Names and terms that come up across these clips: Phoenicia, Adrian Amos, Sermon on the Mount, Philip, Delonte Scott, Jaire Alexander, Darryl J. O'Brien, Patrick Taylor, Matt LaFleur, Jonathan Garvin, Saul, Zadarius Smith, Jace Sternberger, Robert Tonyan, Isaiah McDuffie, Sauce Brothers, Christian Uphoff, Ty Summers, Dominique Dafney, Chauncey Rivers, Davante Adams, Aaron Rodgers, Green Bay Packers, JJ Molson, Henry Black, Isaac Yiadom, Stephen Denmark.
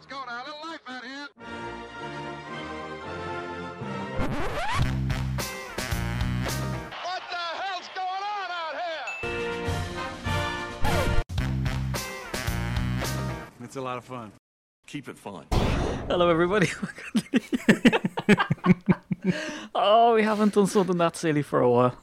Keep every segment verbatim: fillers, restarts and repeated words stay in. Let's go now, a little life out here. What the hell's going on out here? It's a lot of fun. Keep it fun. Hello, everybody. Oh, we haven't done something that silly for a while.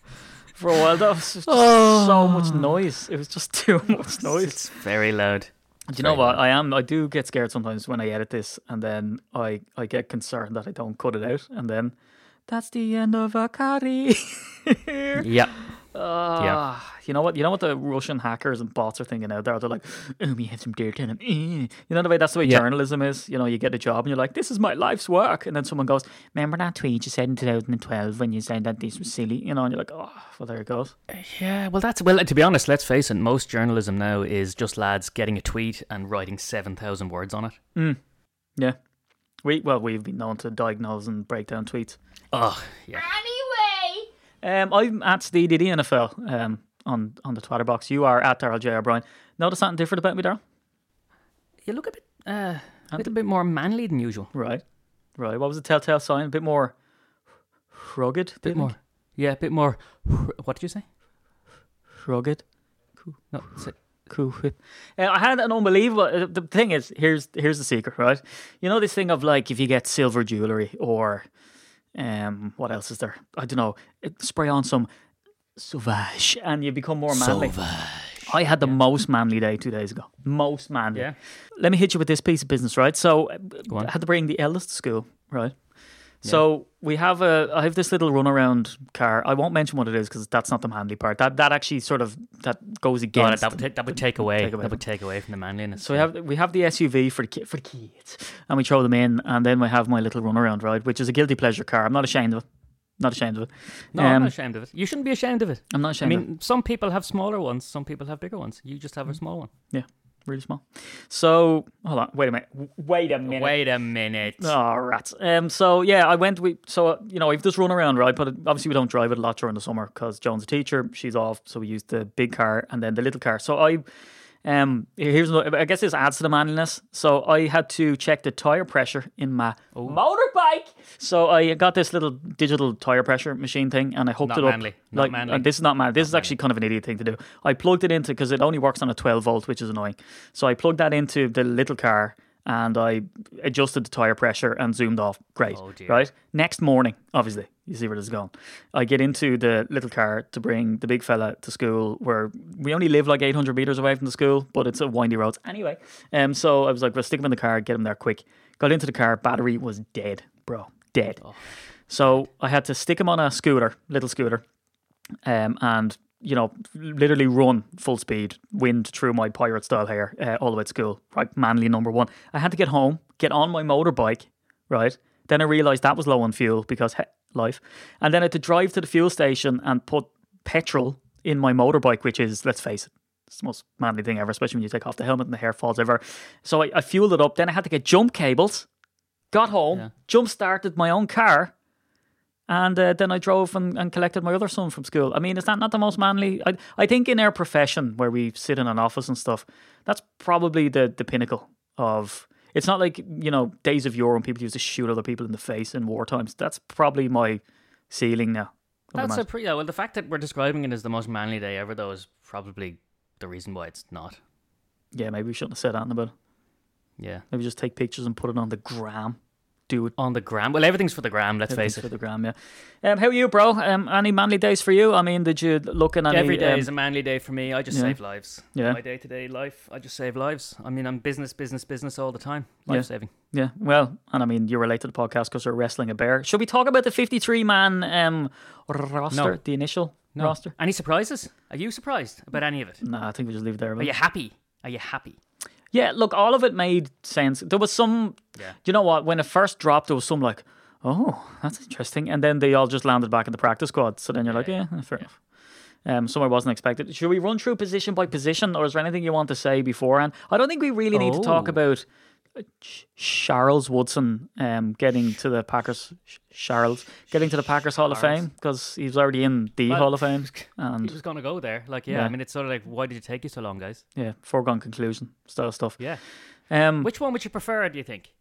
For a while, that was just oh. so much noise. It was just too much noise. It's very loud. Do you know what? I am. I do get scared sometimes when I edit this, and then I, I get concerned that I don't cut it out, and then that's the end of our career. Yeah. Uh, yeah. You know what? You know what the Russian hackers and bots are thinking out there? They're like, oh, we had some dirt in them. You know the way that's the way yeah. journalism is. You know, you get a job and you're like, this is my life's work, and then someone goes, remember that tweet you said in twenty twelve when you said that this was silly? You know, and you're like, oh, well, there it goes. Yeah. Well, that's well. To be honest, let's face it. Most journalism now is just lads getting a tweet and writing seven thousand words on it. Mm. Yeah. We well, we've been known to diagnose and break down tweets. Oh, yeah. Um, I'm at D D D N F L um, on, on the Twitterbox. You are at Darryl J. O'Brien. Notice something different about me, Darryl? You look a bit, uh, a little bit more manly than usual. Right. Right. What was the telltale sign? A bit more rugged? A bit more. Think? Yeah, a bit more. What did you say? Rugged. Cool. No, say cool. Uh, I had an unbelievable. Uh, the thing is, here's here's the secret, right? You know this thing of like if you get silver jewellery or... Um, what else is there? I don't know. Spray on some Sauvage and you become more manly. Sauvage. I had the yeah. most manly day two days ago. Most manly. Yeah. Let me hit you with this piece of business, right? So I had to bring the eldest to school, right? Yeah. So we have a. I have this little runaround car. I won't mention what it is because that's not the manly part. That that actually sort of that goes against. No, that would take, that would take away. Take away that would take away from the manliness. So we have we have the S U V for the ki- for the kids, and we throw them in, and then we have my little runaround ride, which is a guilty pleasure car. I'm not ashamed of it. Not ashamed of it. No, um, I'm not ashamed of it. You shouldn't be ashamed of it. I'm not ashamed. I mean, of it. Some people have smaller ones. Some people have bigger ones. You just have a small one. Yeah. Really small. So, hold on. Wait a minute. Wait a minute. Wait a minute. Oh, rats. Um, so, yeah, I went. We So, uh, you know, we've just run around, right? But obviously, we don't drive it a lot during the summer because Joan's a teacher. She's off. So, we use the big car and then the little car. So, I, um, here's another, I guess this adds to the manliness. So, I had to check the tire pressure in my Ooh. motorbike. So, I got this little digital tire pressure machine thing and I hooked not it up. Manly. Not like, manly. And this is not manly. This not is actually manly. Kind of an idiot thing to do. I plugged it into, because it only works on a twelve volt, which is annoying. So I plugged that into the little car and I adjusted the tire pressure and zoomed off. Great. Oh dear. Right? Next morning, obviously, you see where this is going. I get into the little car to bring the big fella to school, where we only live like eight hundred meters away from the school, but it's a windy road. Anyway, um, so I was like, well, stick him in the car, get him there quick. Got into the car, battery was dead, bro. Dead. Oh. So I had to stick him on a scooter, little scooter, um, and, you know, literally run full speed, wind through my pirate style hair, uh, all the way to school, right? Manly number one. I had to get home, get on my motorbike, right? Then I realised that was low on fuel because he- life. And then I had to drive to the fuel station and put petrol in my motorbike, which is, let's face it, it's the most manly thing ever, especially when you take off the helmet and the hair falls ever. So I, I fueled it up. Then I had to get jump cables, got home, yeah. jump started my own car, and uh, then I drove and, and collected my other son from school. I mean, is that not the most manly? I, I think in our profession where we sit in an office and stuff, that's probably the, the pinnacle of... It's not like, you know, days of yore when people used to shoot other people in the face in war times. That's probably my ceiling now. That's a pretty... Yeah, well, the fact that we're describing it as the most manly day ever, though, is probably the reason why it's not. Yeah, maybe we shouldn't have said anything about it. Yeah. Maybe just take pictures and put it on the gram. Do it. On the gram. Well, everything's for the gram, let's face it. for the gram, yeah. Um, how are you, bro? Um, any manly days for you? I mean, did you look at any... Every day um, is a manly day for me. I just yeah. save lives. Yeah. My day-to-day life, I just save lives. I mean, I'm business, business, business all the time. Life yeah. saving. Yeah, well, and I mean, you relate to the podcast because you're wrestling a bear. Should we talk about the fifty-three man um, roster, no. the initial no. roster? Any surprises? Are you surprised about any of it? No, I think we just leave it there. Are you happy? Are you happy? Yeah, look, all of it made sense. There was some, yeah. you know what, when it first dropped, there was some like, oh, that's interesting. And then they all just landed back in the practice squad. So then you're yeah, like, yeah, yeah fair yeah. enough. Um, some I wasn't expected. Should we run through position by position, or is there anything you want to say beforehand? I don't think we really oh. need to talk about Charles Woodson um, getting to the Packers, Charles, getting to the Packers Hall Charles. of Fame, because he was already in the well, Hall of Fame. And he was going to go there. Like, yeah, yeah, I mean, it's sort of like, why did it take you so long, guys? Yeah, foregone conclusion style stuff. Yeah. Um, Which one would you prefer, do you think?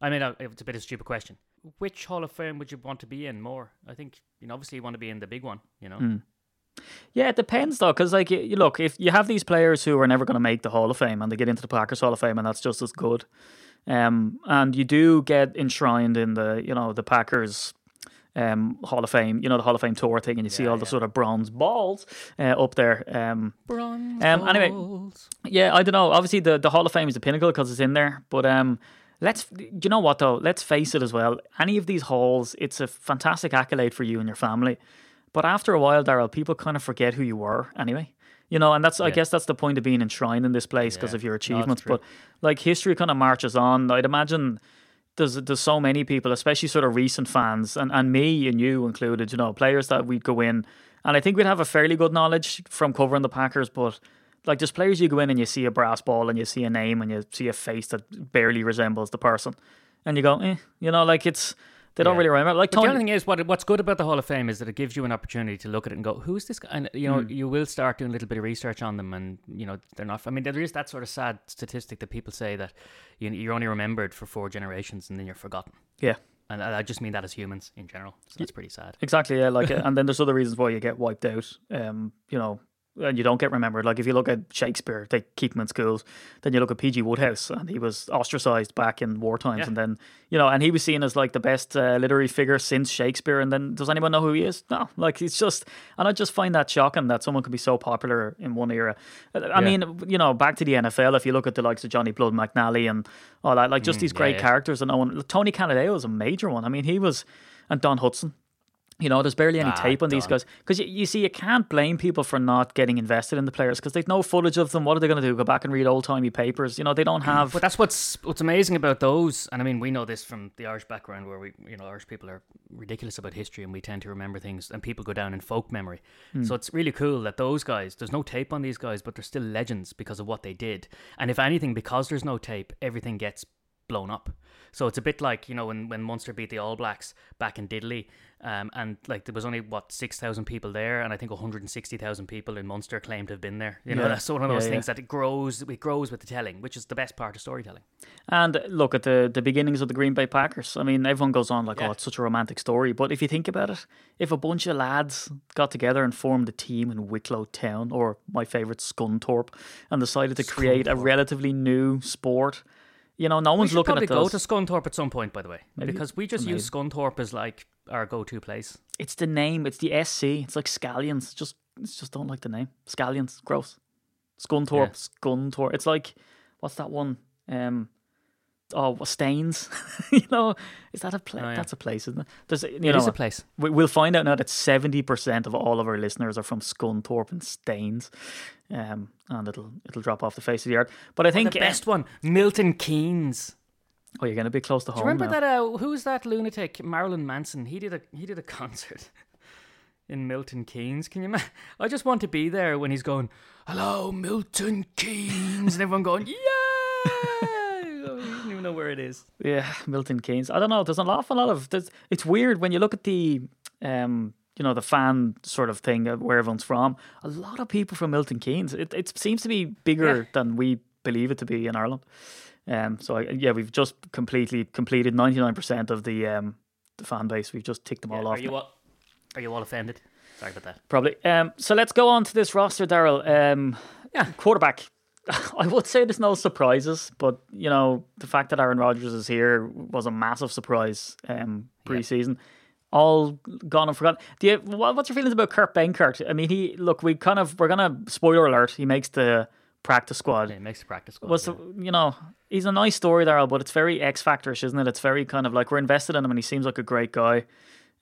I mean, it's a bit of a stupid question. Which Hall of Fame would you want to be in more? I think, you know, obviously you want to be in the big one, you know. Mm. Yeah, it depends though, because like, you look, if you have these players who are never going to make the Hall of Fame and they get into the Packers Hall of Fame, and that's just as good. Um, and you do get enshrined in the, you know, the Packers um Hall of Fame, you know, the Hall of Fame tour thing, and you yeah, see all yeah. the sort of bronze balls uh, up there. Um, bronze um, anyway, balls. Yeah, I don't know. Obviously, the, the Hall of Fame is the pinnacle because it's in there, but um. Let's, you know what though, let's face it as well. Any of these halls, it's a fantastic accolade for you and your family. But after a while, Darryl, people kind of forget who you were anyway. You know, and that's yeah. I guess that's the point of being enshrined in this place because yeah. of your achievements. No, but like history kind of marches on. I'd imagine there's there's so many people, especially sort of recent fans, and, and me and you included, you know, players that we'd go in. And I think we'd have a fairly good knowledge from covering the Packers, but like, there's players you go in and you see a brass ball and you see a name and you see a face that barely resembles the person. And you go, eh, you know, like it's, they don't yeah. really remember. Like, Tony, the other thing is, what what's good about the Hall of Fame is that it gives you an opportunity to look at it and go, who's this guy? And, you know, mm. you will start doing a little bit of research on them and, you know, they're not, I mean, there is that sort of sad statistic that people say that you, you're only remembered for four generations and then you're forgotten. Yeah. And I just mean that as humans in general. So that's pretty sad. Exactly, yeah. Like, and then there's other reasons why you get wiped out, um, you know, and you don't get remembered. Like if you look at Shakespeare, they keep him in schools. Then you look at P G Woodhouse, and he was ostracized back in war times, yeah. and then you know, and he was seen as like the best uh, literary figure since Shakespeare. And then does anyone know who he is? No. Like it's just, and I just find that shocking that someone could be so popular in one era. I yeah. mean, you know, back to the N F L. If you look at the likes of Johnny Blood McNally and all that, like just mm, these yeah, great yeah. characters, and no one. Tony Canadeo was a major one. I mean, he was, and Don Hudson. You know, there's barely any ah, tape on done. these guys. Because you, you see, you can't blame people for not getting invested in the players because they've no footage of them. What are they going to do? Go back and read old-timey papers? You know, they don't have... But that's what's what's amazing about those. And I mean, we know this from the Irish background where we, you know, Irish people are ridiculous about history and we tend to remember things and people go down in folk memory. Mm. So it's really cool that those guys, there's no tape on these guys, but they're still legends because of what they did. And if anything, because there's no tape, everything gets blown up. So it's a bit like, you know, when, when Munster beat the All Blacks back in Diddley, um, and like there was only, what, six thousand people there, and I think one hundred sixty thousand people in Munster claimed to have been there. You know, yeah. that's one of those yeah, things yeah. that it grows, it grows with the telling, which is the best part of storytelling. And look at the, the beginnings of the Green Bay Packers. I mean, everyone goes on like, yeah. oh, it's such a romantic story. But if you think about it, if a bunch of lads got together and formed a team in Wicklow Town, or my favourite, Scunthorpe, and decided to create Scunthorpe. a relatively new sport... You know, no one's looking at those. We should probably go to Scunthorpe at some point, by the way. Maybe. Because we just Maybe. use Scunthorpe as, like, our go-to place. It's the name. It's the S C. It's like Scallions. It's just, it's just don't like the name. Scallions. Gross. Scunthorpe. Yeah. Scunthorpe. It's like, what's that one? Um, oh, Staines. You know, is that a place? Oh, yeah. That's a place, isn't it? There's, you it know, is a place. We, we'll find out now that seventy percent of all of our listeners are from Scunthorpe and Staines. Um, and it'll it'll drop off the face of the earth. But I think oh, the best uh, one, Milton Keynes. Oh, you're going to be close to home. Do you remember now. that? Uh, who was that lunatic? Marilyn Manson. He did a he did a concert in Milton Keynes. Can you imagine? I just want to be there when he's going, "Hello, Milton Keynes," and everyone going, "Yeah." I don't even know where it is. Yeah, Milton Keynes. I don't know. There's an awful lot of. It's weird when you look at the. Um, you know, the fan sort of thing where everyone's from. A lot of people from Milton Keynes. It it seems to be bigger yeah. than we believe it to be in Ireland. Um. So, I, yeah, we've just completely completed ninety-nine percent of the um the fan base. We've just ticked them yeah, all off. Are you all, are you all offended? Sorry about that. Probably. Um. So let's go on to this roster, Darryl. Um. Yeah. Quarterback. I would say there's no surprises, but, you know, the fact that Aaron Rodgers is here was a massive surprise um pre-season. Yeah. All gone and forgotten. Do you, what's your feelings about Kurt Benkert? I mean, he look. We kind of we're gonna spoiler alert. He makes the practice squad. Yeah, he makes the practice squad. Was yeah. you know, he's a nice story, Darryl, but it's very X Factor-ish, isn't it? It's very kind of like we're invested in him, and he seems like a great guy.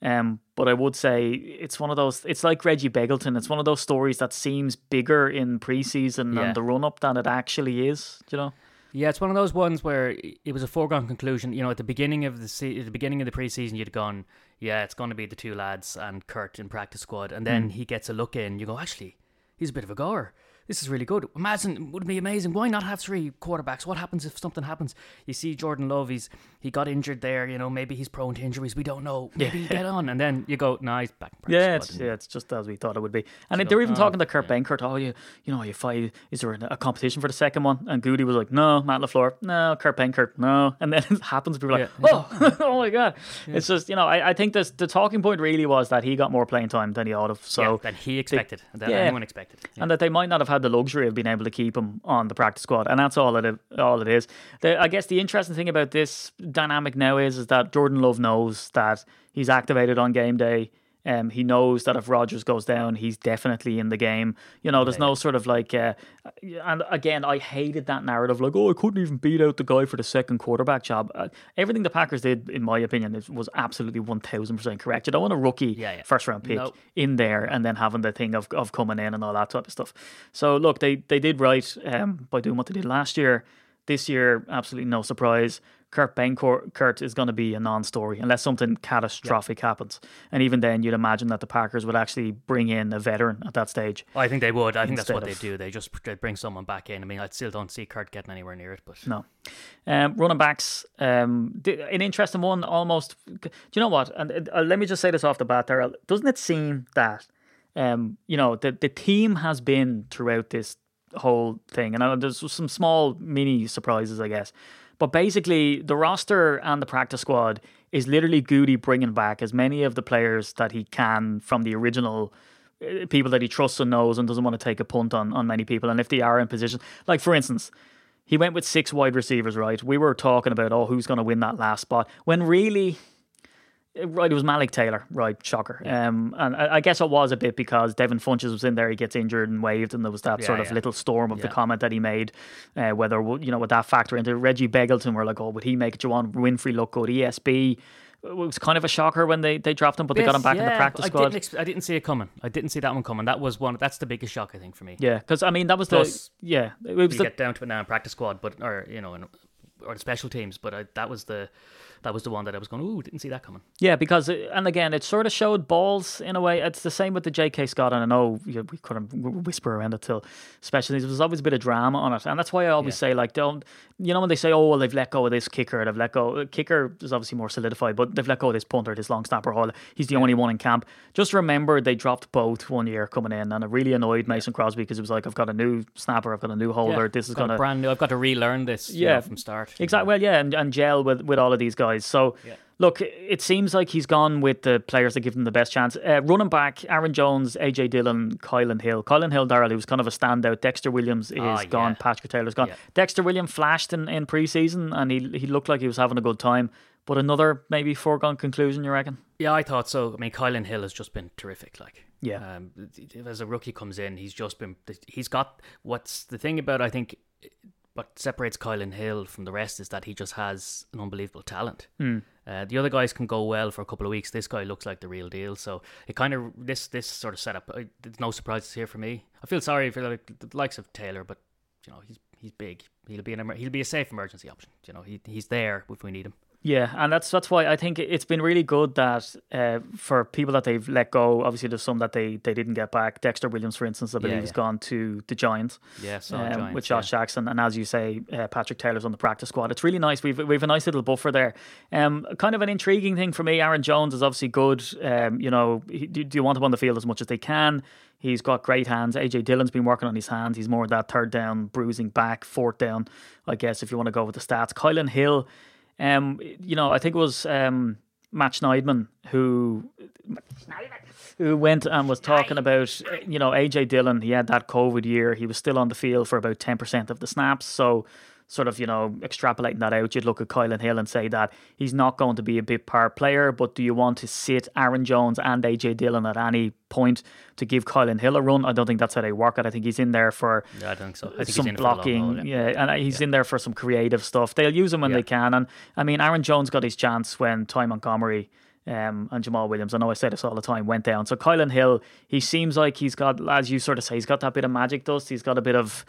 Um, but I would say it's one of those. It's like Reggie Begelton. It's one of those stories that seems bigger in preseason yeah. and the run up than it actually is. Do you know? Yeah, it's one of those ones where it was a foregone conclusion. You know, at the beginning of the se- at the beginning of the preseason, you'd gone, yeah, it's going to be the two lads and Kurt in practice squad, and then mm. he gets a look in. You go, actually, he's a bit of a goer. this is really good. Imagine, it would be amazing. Why not have three quarterbacks? What happens if something happens? You see Jordan Love, he's, he got injured there. You know, maybe he's prone to injuries. We don't know. Maybe yeah. he get on. And then you go, nah, he's back. Yeah, it's, yeah, it's just as we thought it would be. And so they're even oh, talking to Kurt yeah. Benkert. Oh, you you know, you fight, is there a competition for the second one? And Goody was like, no, Matt LaFleur, no, Kurt Benkert, no. And then it happens. People are like, yeah. oh, oh my God. Yeah. It's just, you know, I, I think this, the talking point really was that he got more playing time than he ought have. So yeah, than he expected, they, than yeah. anyone expected. Yeah. And that they might not have had the luxury of being able to keep him on the practice squad. And that's all it, all it is. The, I guess the interesting thing about this dynamic now is, is that Jordan Love knows that he's activated on game day. Um, he knows that if Rodgers goes down, he's definitely in the game. You know, there's no sort of like, uh, and again, I hated that narrative. Like, oh, I couldn't even beat out the guy for the second quarterback job. Uh, everything the Packers did, in my opinion, was absolutely one thousand percent correct. You don't want a rookie yeah, yeah. first round pick nope. in there and then having the thing of, of coming in and all that type of stuff. So look, they, they did right um, by doing what they did last year. This year, absolutely no surprise. Kurt Benkert Kurt is going to be a non-story unless something catastrophic yep. happens. And even then, you'd imagine that the Packers would actually bring in a veteran at that stage. Oh, I think they would. I think that's what they do. They just bring someone back in. I mean, I still don't see Kurt getting anywhere near it. But no. Um, running backs, um, an interesting one almost. Do you know what? And uh, let me just say this off the bat, Darryl. Doesn't it seem that, um, you know, the, the team has been throughout this whole thing, and I, there's some small mini surprises, I guess. But basically, the roster and the practice squad is literally Goody bringing back as many of the players that he can from the original people that he trusts and knows and doesn't want to take a punt on, on many people. And if they are in position, like for instance, he went with six wide receivers, right? We were talking about, oh, who's going to win that last spot? When really... Right, it was Malik Taylor, right, shocker. Yeah. Um, and I, I guess it was a bit because Devin Funches was in there, he gets injured and waived, and there was that yeah, sort of yeah. little storm of yeah. the comment that he made, uh, whether, you know, with that factor into Reggie Begelton, we're like, oh, would he make Juwann Winfree look good? E S B, it was kind of a shocker when they, they dropped him, but yes, they got him back yeah, in the practice I squad. Didn't exp- I didn't see it coming. I didn't see that one coming. That was one. That's the biggest shock, I think, for me. Yeah, because, I mean, that was Plus, the... Yeah, it was you the, get down to it now in practice squad, but or, you know, in, or the special teams, but I, that was the... That was the one that I was going, ooh, didn't see that coming. Yeah, because, and again, it sort of showed balls in a way. It's the same with the J K. Scott, and I know we couldn't whisper around it till special needs. There's always a bit of drama on it. And that's why I always yeah. say, like, don't, you know, when they say, oh, well, they've let go of this kicker, they've let go, kicker is obviously more solidified, but they've let go of this punter, this long snapper, Hall. He's the yeah. only one in camp. Just remember they dropped both one year coming in, and it really annoyed Mason Crosby because it was like, I've got a new snapper, I've got a new holder, yeah, this is going to... brand new, I've got to relearn this yeah, you know, from start. Exactly, well, yeah, and, and gel with, with all of these guys. So, yeah. look, it seems like he's gone with the players that give him the best chance. Uh, running back, Aaron Jones, A J Dillon, Kylin Hill. Kylin Hill, Darryl, who's kind of a standout. Dexter Williams is oh, yeah. gone. Patrick Taylor's gone. Yeah. Dexter Williams flashed in, in preseason, and he he looked like he was having a good time. But another maybe foregone conclusion, you reckon? Yeah, I thought so. I mean, Kylin Hill has just been terrific. Like, yeah, um, as a rookie comes in, he's just been... He's got... What's the thing about, I think... What separates Kylin Hill from the rest is that he just has an unbelievable talent. Mm. Uh, the other guys can go well for a couple of weeks. This guy looks like the real deal. So it kind of this this sort of setup. I, there's no surprises here for me. I feel sorry for like, the likes of Taylor, but you know he's he's big. He'll be an emer- he'll be a safe emergency option. You know he he's there if we need him. Yeah, and that's that's why I think it's been really good that uh, for people that they've let go, obviously there's some that they, they didn't get back. Dexter Williams, for instance, I believe yeah, yeah. has gone to the Giants. Yeah, so um, Giants, with Josh yeah. Jackson, and as you say, uh, Patrick Taylor's on the practice squad. It's really nice. We've we've a nice little buffer there. Um, kind of an intriguing thing for me. Aaron Jones is obviously good. Um, you know, he, do, do you want him on the field as much as they can? He's got great hands. A J Dillon's been working on his hands. He's more of that third down bruising back, fourth down, I guess, if you want to go with the stats. Kylin Hill. Um, you know, I think it was um, Matt Schneidman who who went and was talking about, you know, A J Dillon. He had that COVID year. He was still on the field for about ten percent of the snaps. So sort of, you know, extrapolating that out, you'd look at Kylin Hill and say that he's not going to be a big power player, but do you want to sit Aaron Jones and A J Dillon at any point to give Kylin Hill a run? I don't think that's how they work it. I think he's in there for yeah, I think so. I think some he's in blocking. Long, yeah. yeah, and he's yeah. in there for some creative stuff. They'll use him when yeah. they can. And I mean, Aaron Jones got his chance when Ty Montgomery Um, and Jamal Williams, I know I say this all the time, went down. So Kylin Hill, he seems like he's got, as you sort of say, he's got that bit of magic dust. He's got a bit of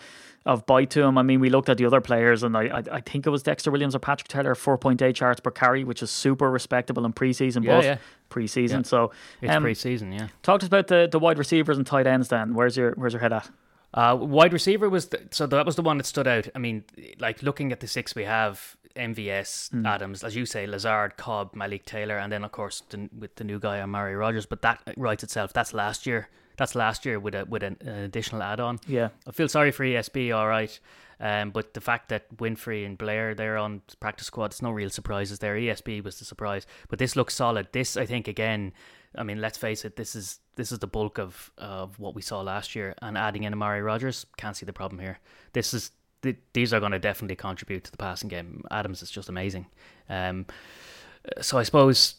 of bite to him. I mean, we looked at the other players, and I I, I think it was Dexter Williams or Patrick Taylor, four point eight yards per carry, which is super respectable in preseason. Yeah, but yeah. preseason, yeah. so um, it's preseason. Yeah. Talk to us about the, the wide receivers and tight ends. Then where's your where's your head at? Uh, wide receiver was the, so that was the one that stood out. I mean, like looking at the six we have: M V S, mm. Adams, as you say, Lazard, Cobb, Malik Taylor, and then of course the, with the new guy Amari Rodgers. But that writes itself. That's last year. That's last year with a with an, an additional add-on. Yeah, I feel sorry for E S B. All right, um, but the fact that Winfree and Blair they're on practice squad, it's no real surprises there. E S B was the surprise, but this looks solid. This, I think, again. I mean, let's face it. This is this is the bulk of of what we saw last year, and adding in Amari Rodgers, can't see the problem here. This is th- these are going to definitely contribute to the passing game. Adams is just amazing. Um, so I suppose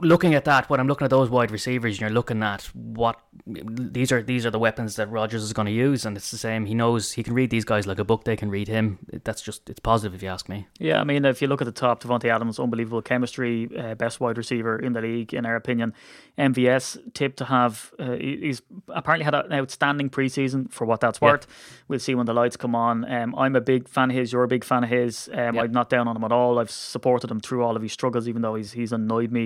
looking at that, when I'm looking at those wide receivers, and you're looking at what these are these are the weapons that Rodgers is going to use, and it's the same. He knows he can read these guys like a book. They can read him. That's just it's positive if you ask me. Yeah, I mean, if you look at the top, Davante Adams, unbelievable chemistry, uh, best wide receiver in the league in our opinion. M V S tipped to have. Uh, he's apparently had an outstanding preseason for what that's worth. Yep. We'll see when the lights come on. Um, I'm a big fan of his. You're a big fan of his. Um, yep. I'm not down on him at all. I've supported him through all of his struggles, even though he's he's annoyed me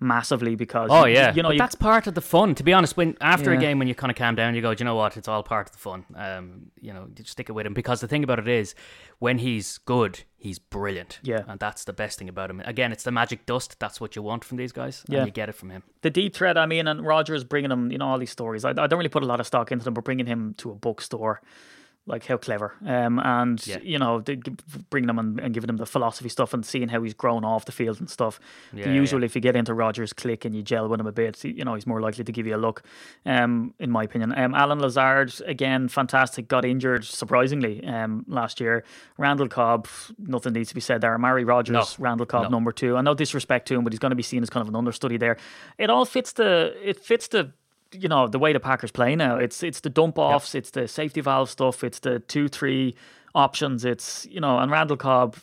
massively because oh yeah you know you, that's part of the fun, to be honest. When after yeah. a game, when you kind of calm down, you go, do you know what, it's all part of the fun. Um, you know, you stick it with him, because the thing about it is when he's good, he's brilliant. Yeah, and that's the best thing about him. Again, it's the magic dust. That's what you want from these guys, and yeah. you get it from him. The deep threat, I mean, and Rodgers bringing him, you know, all these stories. I, I don't really put a lot of stock into them, but bringing him to a bookstore, like how clever, um, and yeah. you know, bringing him and, and giving him the philosophy stuff and seeing how he's grown off the field and stuff. Yeah, usually, yeah. if you get into Rodgers' click and you gel with him a bit, you know, he's more likely to give you a look. Um, in my opinion, um, Alan Lazard again, fantastic. Got injured surprisingly, um, last year. Randall Cobb, nothing needs to be said there. Amari Rodgers, no. Randall Cobb, no. number two. I know disrespect to him, but he's going to be seen as kind of an understudy there. It all fits the. It fits the. You know, the way the Packers play now, it's it's the dump offs, yep. it's the safety valve stuff, it's the two three options, it's, you know, and Randall Cobb,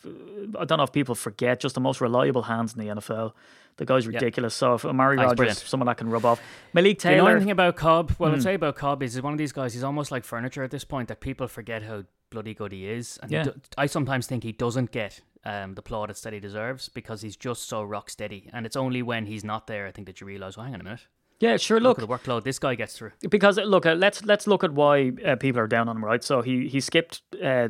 I don't know if people forget, just the most reliable hands in the N F L. The guy's ridiculous. Yep. So if Amari Rodgers, someone that can rub off. Malik Taylor. Do you know anything about Cobb? Well, mm. I'd say about Cobb is he's one of these guys, he's almost like furniture at this point, that people forget how bloody good he is. And yeah. he do- I sometimes think he doesn't get Um, the plaudits that he deserves, because he's just so rock steady, and it's only when he's not there I think that you realise, well, hang on a minute. Yeah, sure. Look, look at the workload this guy gets through. Because look, uh, let's let's look at why uh, people are down on him, right? So he he skipped uh,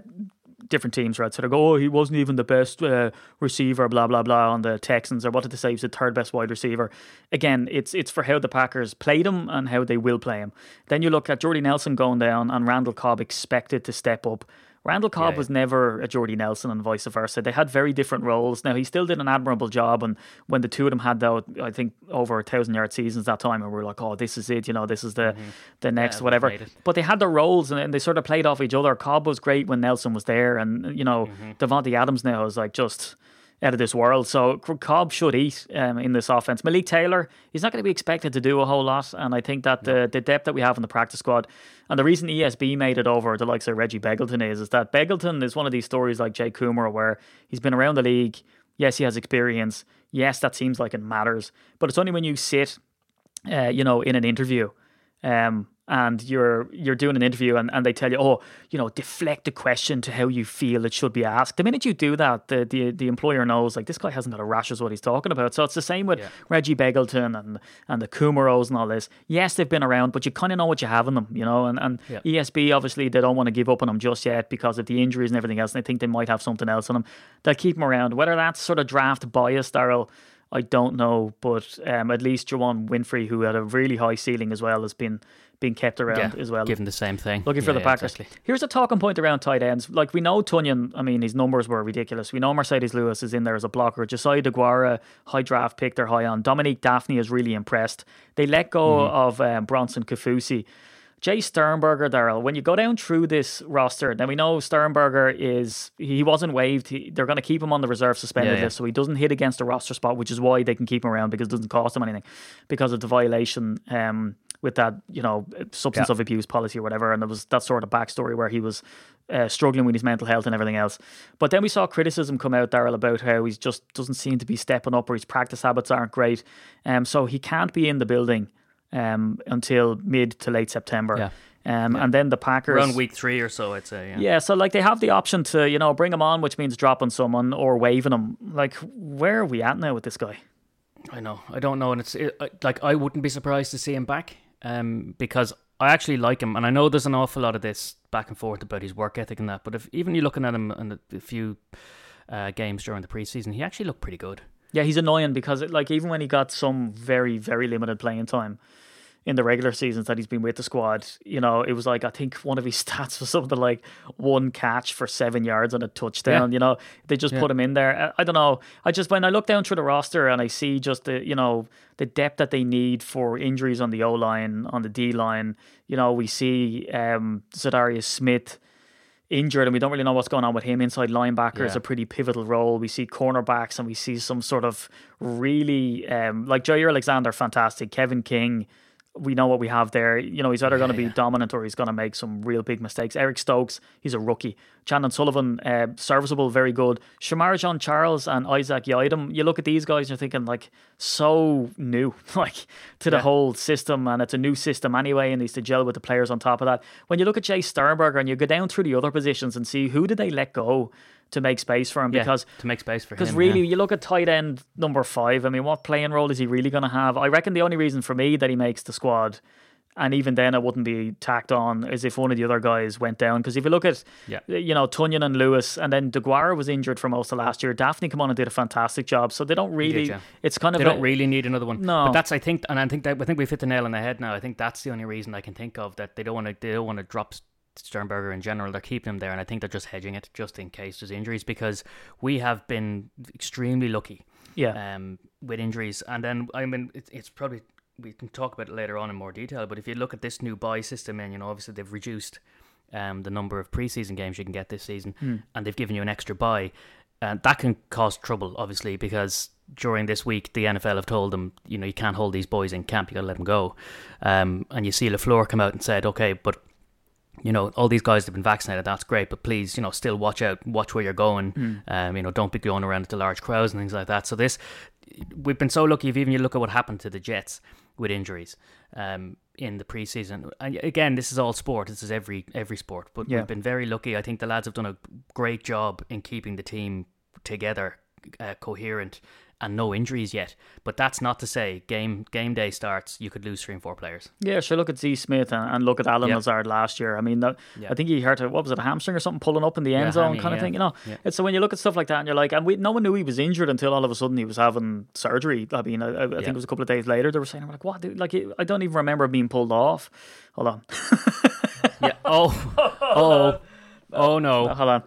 different teams, right? So they go, oh, he wasn't even the best uh, receiver, blah blah blah, on the Texans, or what did they say? He's the third best wide receiver. Again, it's it's for how the Packers played him and how they will play him. Then you look at Jordy Nelson going down, and Randall Cobb expected to step up. Randall Cobb yeah, yeah. was never a Jordy Nelson and vice versa. They had very different roles. Now, he still did an admirable job, and when the two of them had, though, I think over a thousand yard seasons that time, and we were like, oh, this is it, you know, this is the mm-hmm. the next yeah, whatever. But they had their roles, and they sort of played off each other. Cobb was great when Nelson was there, and, you know, mm-hmm. Davante Adams now is like just out of this world. So Cobb should eat um, in this offense. Malik Taylor, he's not going to be expected to do a whole lot, and I think that the, the depth that we have in the practice squad, and the reason E S B made it over the likes of Reggie Begelton is, is that Begelton is one of these stories like Jay Kumar, where he's been around the league. Yes, he has experience. Yes, that seems like it matters, but it's only when you sit, uh, you know, in an interview, um, and you're you're doing an interview and, and they tell you, oh, you know, deflect the question to how you feel it should be asked. The minute you do that, the the, the employer knows, like, this guy hasn't got a rash is what he's talking about. So it's the same with yeah. Reggie Begelton and, and the Kumaros and all this. Yes, they've been around, but you kind of know what you have in them, you know. And, and yeah. E S B, obviously, they don't want to give up on him just yet because of the injuries and everything else, and they think they might have something else on him. They'll keep him around. Whether that's sort of draft bias, Darryl, I don't know, but um, at least Juwann Winfree, who had a really high ceiling as well, has been being kept around yeah, as well. Given the same thing. Looking yeah, for the yeah, Packers. Exactly. Here's a talking point around tight ends. Like, we know Tonyan, I mean, his numbers were ridiculous. We know Mercedes Lewis is in there as a blocker. Josiah DeGuara, high draft pick, they're high on. Dominique Dafney is really impressed. They let go mm. of um, Bronson Kafusi. Jace Sternberger, Darryl, when you go down through this roster, now we know Sternberger is, he wasn't waived. He, they're going to keep him on the reserve suspended yeah, list, yeah. so he doesn't hit against the roster spot, which is why they can keep him around, because it doesn't cost him anything, because of the violation um, with that, you know, substance yeah. of abuse policy or whatever. And there was that sort of backstory where he was uh, struggling with his mental health and everything else. But then we saw criticism come out, Darryl, about how he just doesn't seem to be stepping up, or his practice habits aren't great. Um, so he can't be in the building Um, until mid to late September. Yeah. Um, yeah. And then the Packers, around week three or so, I'd say. Yeah. yeah, so like they have the option to, you know, bring him on, which means dropping someone or waiving him. Like, where are we at now with this guy? I know. I don't know. And it's it, like, I wouldn't be surprised to see him back um, because I actually like him, and I know there's an awful lot of this back and forth about his work ethic and that, but if even you're looking at him in a few uh, games during the preseason, he actually looked pretty good. Yeah, he's annoying because it, like even when he got some very, very limited playing time in the regular seasons that he's been with the squad, you know, it was like, I think one of his stats was something like one catch for seven yards and a touchdown, yeah. you know, they just yeah. put him in there. I, I don't know. I just, when I look down through the roster and I see just the, you know, the depth that they need for injuries on the O-line, on the D-line, you know, we see um, Zadarius Smith injured and we don't really know what's going on with him. Inside linebacker yeah. is a pretty pivotal role. We see cornerbacks and we see some sort of really, um, like Jaire Alexander, fantastic, Kevin King, we know what we have there. You know, he's either yeah, going to be yeah. dominant or he's going to make some real big mistakes. Eric Stokes, he's a rookie. Chandon Sullivan, uh, serviceable, very good. Shamar John Charles and Isaac Yiadom. You look at these guys and you're thinking, like, so new, like, to the yeah. whole system. And it's a new system anyway and needs to gel with the players on top of that. When you look at Jace Sternberger and you go down through the other positions and see who did they let go to make space for him, yeah, because to make space for him, because really yeah. you look at tight end number five, I mean, what playing role is he really going to have? I reckon the only reason for me that he makes the squad, and even then I wouldn't be tacked on, is if one of the other guys went down, because if you look at yeah. you know, Tonyan and Lewis, and then DeGuara was injured for most of last year, Dafney come on and did a fantastic job, so they don't really did, yeah. it's kind of they a, don't really need another one. No, but that's, I think, and I think that I think we've hit the nail on the head now. I think that's the only reason I can think of, that they don't want to they don't want to drop Sternberger in general. They're keeping him there, and I think they're just hedging it just in case there's injuries, because we have been extremely lucky yeah um with injuries. And then I mean it, it's probably, we can talk about it later on in more detail, but if you look at this new bye system, and you know, obviously they've reduced um the number of preseason games you can get this season, mm. and they've given you an extra bye, and that can cause trouble obviously, because during this week the N F L have told them, you know, you can't hold these boys in camp, you gotta let them go. Um and you see LaFleur come out and said, okay, but you know, all these guys have been vaccinated, that's great, but please, you know, still watch out, watch where you're going. Mm. Um, you know, don't be going around to large crowds and things like that. So this, we've been so lucky, if even you look at what happened to the Jets with injuries um, in the preseason. And again, this is all sport, this is every every sport, but yeah. we've been very lucky. I think the lads have done a great job in keeping the team together, uh, coherent, and no injuries yet. But that's not to say game game day starts, you could lose three and four players. Yeah, sure, look at Z Smith and, and look at Alan yep. Lazard last year. I mean, that, yep. I think he hurt, what was it, a hamstring or something, pulling up in the end yeah, zone hammy, kind of yeah. thing, you know. Yeah. And so when you look at stuff like that and you're like, and we, no one knew he was injured until all of a sudden he was having surgery. I mean, I, I think yep. it was a couple of days later, they were saying, I'm like, what, dude? Like, I don't even remember being pulled off. Hold on. yeah. Oh, oh, oh no. Hold on.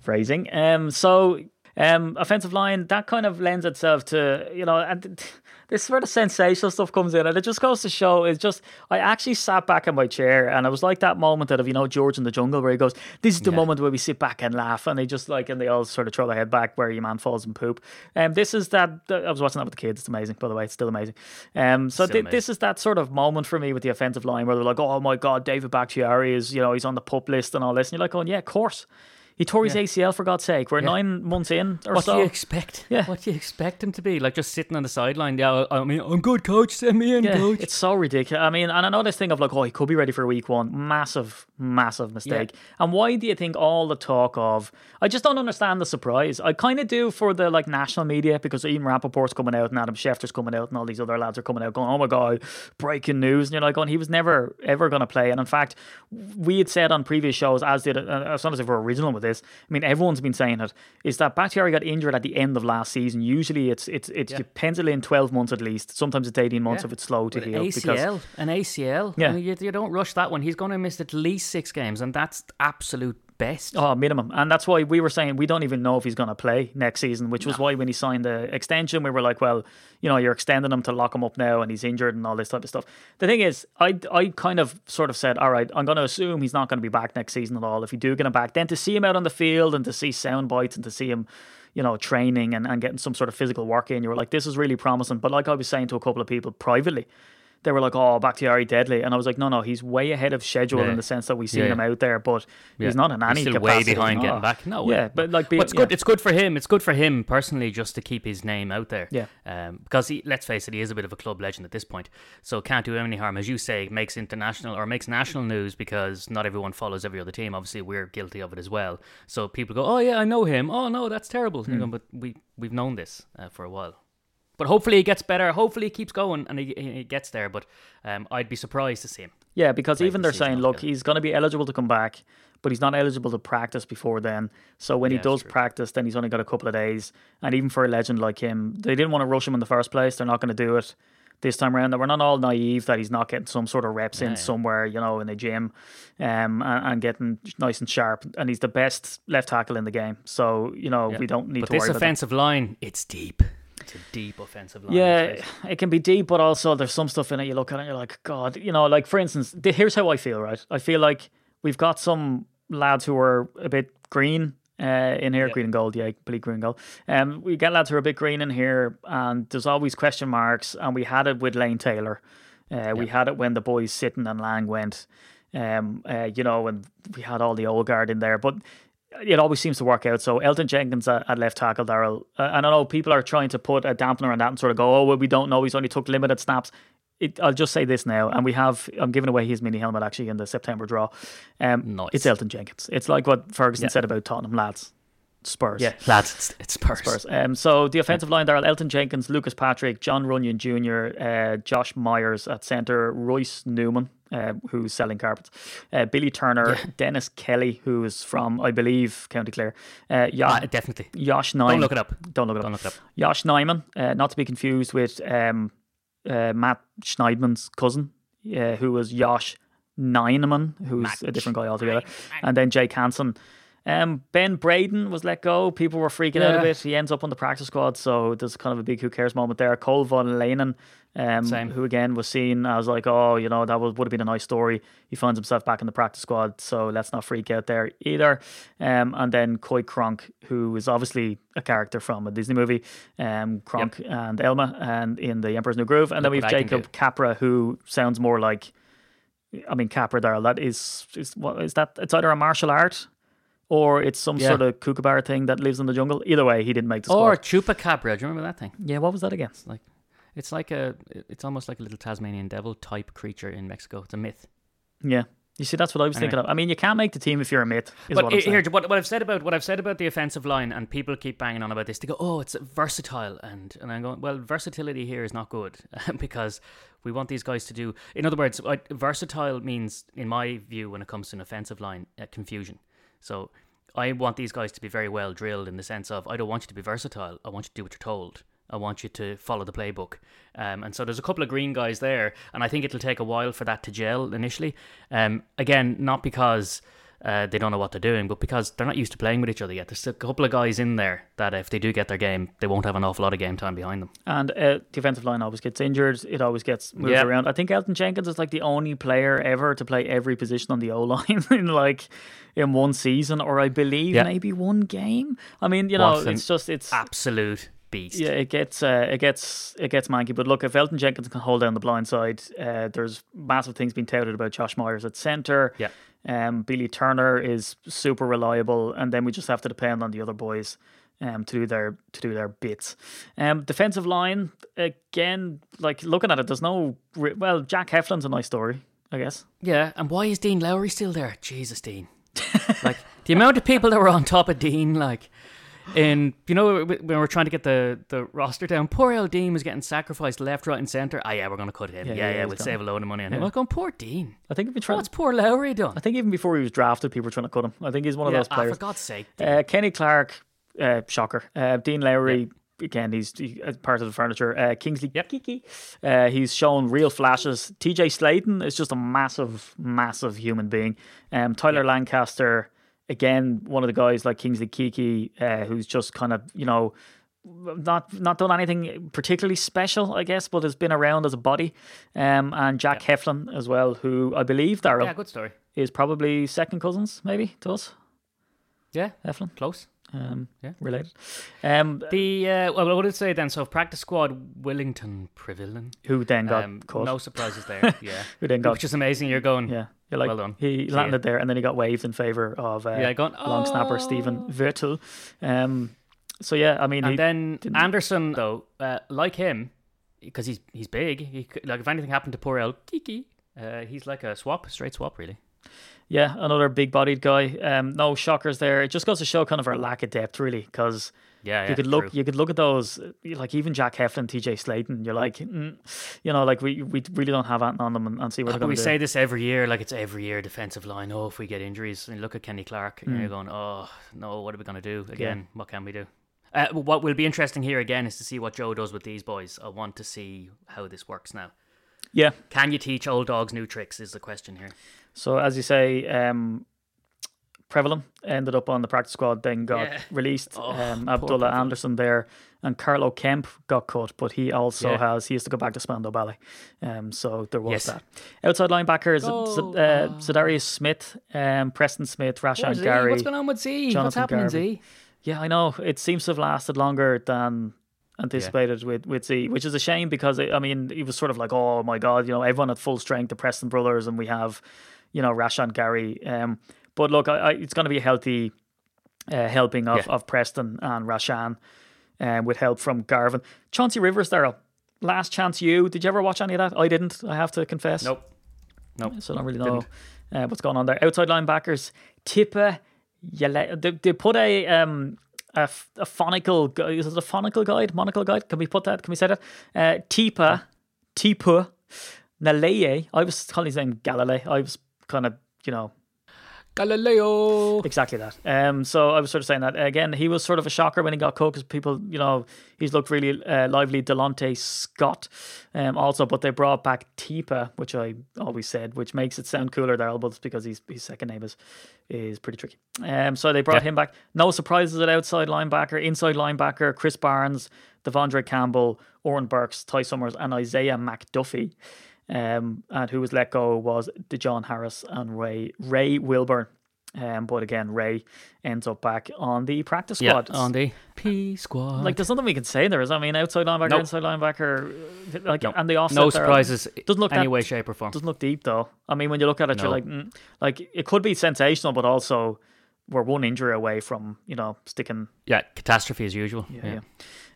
Phrasing. Um. So... Um, offensive line, that kind of lends itself to, you know, and this is where the sensational stuff comes in, and it just goes to show, it's just, I actually sat back in my chair and I was like that moment that of, you know, George in the Jungle where he goes, this is the yeah. moment where we sit back and laugh, and they just like, and they all sort of throw their head back where your man falls and poop. Um, this is that, I was watching that with the kids, it's amazing, by the way, it's still amazing. Um, so th- amazing. This is that sort of moment for me with the offensive line where they're like, oh my God, David Bakhtiari is, you know, he's on the pup list and all this, and you're like, oh yeah, of course. He tore his yeah. A C L, for God's sake. We're yeah. nine months in or what so. What do you expect? Yeah. What do you expect him to be? Like, just sitting on the sideline. Yeah, I mean, I'm good, coach. Send me in, yeah, coach. It's so ridiculous. I mean, and I know this thing of like, oh, he could be ready for week one. Massive, massive mistake. Yeah. And why do you think all the talk of... I just don't understand the surprise. I kind of do for the like national media, because Ian Rappaport's coming out and Adam Schefter's coming out and all these other lads are coming out going, oh my God, breaking news. And you're like, oh, he was never, ever going to play. And in fact, we had said on previous shows, as did, as long as they were original with it, is, I mean, everyone's been saying it, is that Bakhtiari got injured at the end of last season. Usually it's it's it's yeah. you pencil in twelve months at least. Sometimes it's eighteen months yeah. if it's slow to heal. An A C L, because, an A C L. Yeah. I mean, you, you don't rush that one. He's going to miss at least six games, and that's absolute best. Oh, minimum. And that's why we were saying we don't even know if he's going to play next season, which no. was why when he signed the extension, we were like, well, you know, you're extending him to lock him up now and he's injured and all this type of stuff. The thing is, I I kind of sort of said, all right, I'm going to assume he's not going to be back next season at all. If you do get him back, then to see him out on the field and to see sound bites and to see him, you know, training and, and getting some sort of physical work in, you were like, this is really promising. But like I was saying to a couple of people privately, they were like, oh, Bakhtiari deadly. And I was like, no, no, he's way ahead of schedule yeah. in the sense that we've seen yeah. him out there, but yeah. he's not in any capacity. He's still way behind getting back. No, yeah, but like, be, but it's good. Yeah. It's good for him. It's good for him personally, just to keep his name out there. Yeah. Um, because he, let's face it, he is a bit of a club legend at this point, so can't do him any harm. As you say, makes international or makes national news because not everyone follows every other team. Obviously, we're guilty of it as well. So people go, oh yeah, I know him. Oh no, that's terrible. Mm. You know, but we we've known this uh, for a while. But hopefully he gets better. Hopefully he keeps going and he, he gets there. But um, I'd be surprised to see him. Yeah, because even they're saying, look, he's going to be eligible to come back, but he's not eligible to practice before then. So when yeah, he does practice, then he's only got a couple of days. And even for a legend like him, they didn't want to rush him in the first place. They're not going to do it this time around. We're not all naive that he's not getting some sort of reps yeah, in yeah. somewhere, you know, in the gym um, and, and getting nice and sharp. And he's the best left tackle in the game. So, you know, yeah. we don't need but to worry about it. But this offensive line, it's deep. It's a deep offensive line. Yeah, it can be deep, but also there's some stuff in it you look at it and you're like, God, you know, like for instance, the, here's how I feel, right? I feel like we've got some lads who are a bit green uh, in here, yeah. green and gold, yeah, complete green and gold. Um, we get lads who are a bit green in here and there's always question marks, and we had it with Lane Taylor. Uh, yeah. We had it when the boys sitting and Lang went, um, uh, you know, and we had all the old guard in there, but it always seems to work out. So Elton Jenkins at, at left tackle, Darryl. Uh, and I know people are trying to put a dampener on that and sort of go, oh, well, we don't know. He's only took limited snaps. It, I'll just say this now. And we have, I'm giving away his mini helmet actually in the September draw. Um, nice. It's Elton Jenkins. It's like what Ferguson yeah. said about Tottenham, lads. Spurs. Yeah, lads, it's, it's Spurs. Spurs. Um, so the offensive line, Darryl, Elton Jenkins, Lucas Patrick, John Runyon Junior, uh, Josh Myers at centre, Royce Newman, Uh, who's selling carpets, uh, Billy Turner, yeah. Dennis Kelly, who is from, I believe, County Clare. Uh, Yosh, uh, definitely. Yosh Nyman. Don't look it up. Don't look it Don't up. Look it up. Yosh Nyman, uh, not to be confused with um, uh, Matt Schneidman's cousin, uh, who was Yosh Nineman, who's Matt a different guy altogether. Nine. And then Jake Hansen. Um, Ben Braden was let go. People were freaking yeah. out a bit. He ends up on the practice squad, so there's kind of a big who cares moment there. Cole Von Lanen, um, Same. who again was seen as like, oh, you know, that was, would have been a nice story. He finds himself back in the practice squad, so let's not freak out there either. Um, and then Coy Cronk, who is obviously a character from a Disney movie, um, Cronk yep. and Elma, and in The Emperor's New Groove. And Look then we have Jacob Capra, who sounds more like, I mean, Capra there. That is, is what is that? It's either a martial art, or it's some yeah. sort of kookaburra thing that lives in the jungle. Either way, he didn't make the squad. Or Chupacabra. Do you remember that thing? Yeah, what was that again? It's like, it's like a, it's almost like a little Tasmanian devil type creature in Mexico. It's a myth. Yeah, you see, that's what I was anyway. thinking of. I mean, you can't make the team if you're a myth. Is but what I'm here, what, what I've said about what I've said about the offensive line, and people keep banging on about this. They go, "Oh, it's versatile," and and I'm going, "Well, versatility here is not good because we want these guys to do." In other words, versatile means, in my view, when it comes to an offensive line, uh, confusion. So I want these guys to be very well drilled in the sense of I don't want you to be versatile. I want you to do what you're told. I want you to follow the playbook. Um, and so there's a couple of green guys there, and I think it'll take a while for that to gel initially. Um, again, not because uh, they don't know what they're doing, but because they're not used to playing with each other yet. There's a couple of guys in there that if they do get their game, they won't have an awful lot of game time behind them. And uh, defensive line always gets injured. It always gets moved yeah. around. I think Elton Jenkins is like the only player ever to play every position on the O-line in like... in one season, or I believe yeah. maybe one game. I mean, you know, it's just it's absolute beast. Yeah, it gets uh, it gets it gets manky. But look, if Elton Jenkins can hold down the blind side, uh, there's massive things being touted about Josh Myers at centre. Yeah, um, Billy Turner is super reliable, and then we just have to depend on the other boys um to do their to do their bits. Um, defensive line again, like looking at it, there's no re- well, Jack Heflin's a nice story, I guess. Yeah, and why is Dean Lowry still there? Jesus, Dean. Like the amount of people that were on top of Dean, like, and you know, when we were trying to get the, the roster down, poor old Dean was getting sacrificed left, right, and centre. Ah, oh, yeah, we're going to cut him. Yeah, yeah, yeah, yeah we'll save a load of money on yeah. him. Like, oh, poor Dean. I think if tra- what's poor Lowry done? I think even before he was drafted, people were trying to cut him. I think he's one of yeah, those players. Ah, for God's sake. Uh, Kenny Clark, uh, shocker. Uh, Dean Lowry. Yep. Again, he's he, part of the furniture. Uh, Kingsley yep. Kiki, uh, he's shown real flashes. T J Sladen is just a massive, massive human being. Um, Tyler yep. Lancaster, again, one of the guys like Kingsley Kiki, uh, who's just kind of, you know, not not done anything particularly special, I guess, but has been around as a body. Um, and Jack yep. Heflin as well, who I believe, Darryl, yeah, good story. is probably second cousins, maybe, to us. Yeah, Heflin, close. Um, yeah, related. Um, the uh, well, what did it say then? So, practice squad, Willington Previllin, who then got um, caught. No surprises there. Yeah, who then got, which is amazing. You're going. Yeah, you're like well done. He landed yeah. there, and then he got waived in favour of uh, yeah, going, oh. long snapper Stephen Virtel. Um, so yeah, I mean, and then didn't... Anderson though, uh, like him, because he's he's big. He like if anything happened to poor El Kiki, uh, he's like a swap, straight swap, really. Yeah, another big-bodied guy. Um, no shockers there. It just goes to show kind of our lack of depth, really, because Yeah, yeah, you could look. True. You could look at those, like even Jack Heflin, T J Slayton. You're like, mm, you know, like we, we really don't have anything on them, and, and see what they're going to do. We say this every year, like it's every year defensive line. Oh, if we get injuries, and look at Kenny Clark, and mm. you're going, oh no, what are we going to do again? Yeah. What can we do? Uh, what will be interesting here again is to see what Joe does with these boys. I want to see how this works now. Yeah, can you teach old dogs new tricks? Is the question here. So as you say, um. Prevalent ended up on the practice squad, then got yeah. released. Oh, um, Abdullah Anderson there, and Carlo Kemp got cut, but he also yeah. has he has to go back to Spandau Ballet. Um, so there was yes. that. Outside linebackers: oh, Z- uh, Zadarius Smith, um, Preston Smith, Rashan what Gary. What's going on with Z? Jonathan What's happening, Garvey. Z? Yeah, I know. It seems to have lasted longer than anticipated yeah. with, with Z, which is a shame because it, I mean, he was sort of like, oh my god, you know, everyone at full strength, the Preston brothers, and we have, you know, Rashan Gary. Um, But look, I, I, it's going to be a healthy uh, helping of, yeah. of Preston and Rashan um, with help from Garvin. Chauncey Rivers, Darryl, last chance you. Did you ever watch any of that? I didn't, I have to confess. Nope. Nope. So I don't really know uh, what's going on there. Outside linebackers, Tipa Naleye. They, they put a... Um, A, f- a phonical guide. Is it a phonical guide? Monocle guide? Can we put that? Can we say that? Uh, Tipa. Tipa. Naleye. I was calling his name Galilei. I was kind of, you know... Galileo. Exactly that. Um, so I was sort of saying that again. He was sort of a shocker when he got caught because people, you know, he's looked really uh, lively. Delonte Scott, um, also, but they brought back Tipa, which I always said, which makes it sound cooler there, but it's because his his second name is is pretty tricky. Um, so they brought yeah. him back. No surprises at outside linebacker, inside linebacker, Chris Barnes, Devondre Campbell, Oren Burks, Ty Summers, and Isaiah McDuffie. Um, and who was let go was DeJohn Harris and Ray Ray Wilburn. Um, but again, Ray ends up back on the practice squad. Yeah, on the P squad. Like, there's nothing we can say there, is I mean, outside linebacker, nope. inside linebacker, like, nope. and the offset. No surprises. There, doesn't look any that, way, shape, or form. Doesn't look deep though. I mean, when you look at it, no. you're like, mm, like it could be sensational, but also we're one injury away from, you know, sticking. Yeah, catastrophe as usual. Yeah.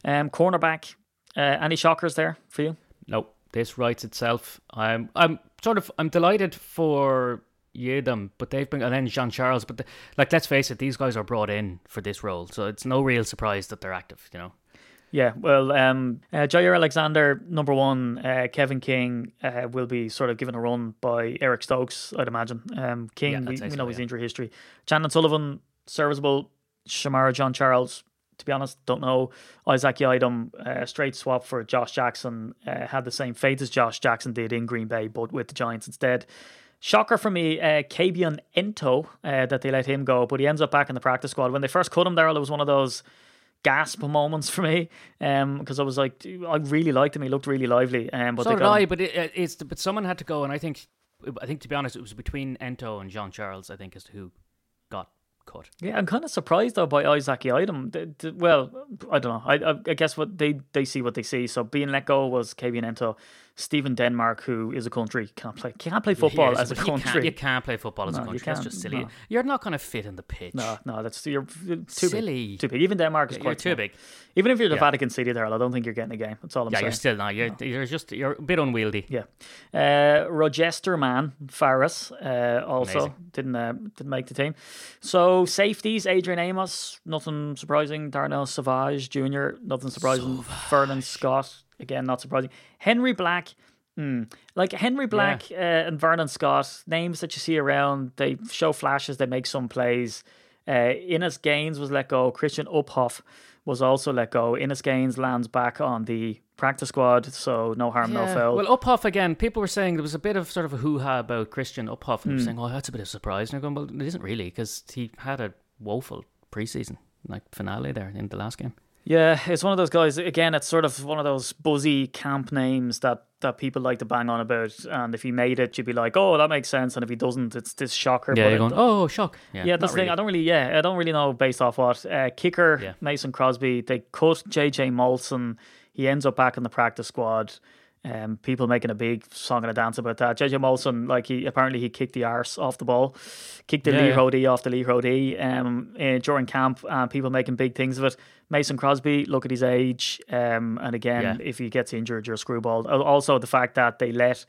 yeah. Um, cornerback. Uh, any shockers there for you? Nope. This writes itself. I'm, I'm sort of, I'm delighted for Yedem, but they've been, and then Jean Charles. But the, like, let's face it, these guys are brought in for this role, so it's no real surprise that they're active. You know. Yeah. Well, um, uh, Jaire Alexander, number one. Uh, Kevin King uh, will be sort of given a run by Eric Stokes, I'd imagine. Um, King, yeah, we, we know so, his yeah. injury history. Chandon Sullivan, serviceable. Shamara Jean Charles. To be honest, don't know. Isaac Yiadom, uh, straight swap for Josh Jackson, uh, had the same fate as Josh Jackson did in Green Bay, but with the Giants instead. Shocker for me, uh, Kabian Ento, uh, that they let him go, but he ends up back in the practice squad. When they first cut him, Darryl, it was one of those gasp moments for me, because um, I was like, I really liked him. He looked really lively. Um, but so they did I, but, it, it's, but someone had to go, and I think, I think to be honest, it was between Ento and Jean Charles, I think, as to who got cut. Yeah, I'm kind of surprised though by Isaac Yiadom. Well, I don't know. I, I I guess what they they see what they see. So being let go was Kabian Ento, Stephen Denmark, who is a country can't play can't play football yeah, as a country. You can't, you can't play football as no, a country. That's just silly. No. You're not going to fit in the pitch. No, no, that's you're too silly. Big, too big. Even Denmark is yeah, quite too big. Even if you're the yeah. Vatican City, there, I don't think you're getting a game. That's all I'm yeah, saying. Yeah, you're still not. You're no. you're just you're a bit unwieldy. Yeah, uh, Rogester man Faris uh, also Amazing. didn't uh, didn't make the team. So. Safeties, Adrian Amos, nothing surprising. Darnell Sauvage Junior, nothing surprising. Vernon Scott, again, not surprising. Henry Black, mm, like Henry Black yeah. uh, and Vernon Scott, names that you see around, they show flashes, they make some plays. Uh, Innis Gaines was let go. Christian Uphoff was also let go. Innis Gaines lands back on the practice squad, so no harm, yeah. no foul. Well, Uphoff again, people were saying there was a bit of sort of a hoo-ha about Christian Uphoff, and mm. saying, oh, that's a bit of a surprise. And they're going, well, it isn't really, because he had a woeful preseason, like finale there in the last game. Yeah, it's one of those guys, again, it's sort of one of those buzzy camp names that, that people like to bang on about. And if he made it, you'd be like, oh, that makes sense. And if he doesn't, it's this shocker. Yeah, but you're going, oh, shock. Yeah, yeah that's the really. thing. I don't really, yeah, I don't really know based off what. Uh, kicker, yeah. Mason Crosby, they cut J J Molson. He ends up back in the practice squad. Um, people making a big song and a dance about that. J J Molson, like he apparently he kicked the arse off the ball, kicked the yeah, Lee yeah. Rodee off the Lee Rodee um, uh, during camp, and people making big things of it. Mason Crosby, look at his age, um, and again, yeah. if he gets injured, you're screwballed. Also, the fact that they let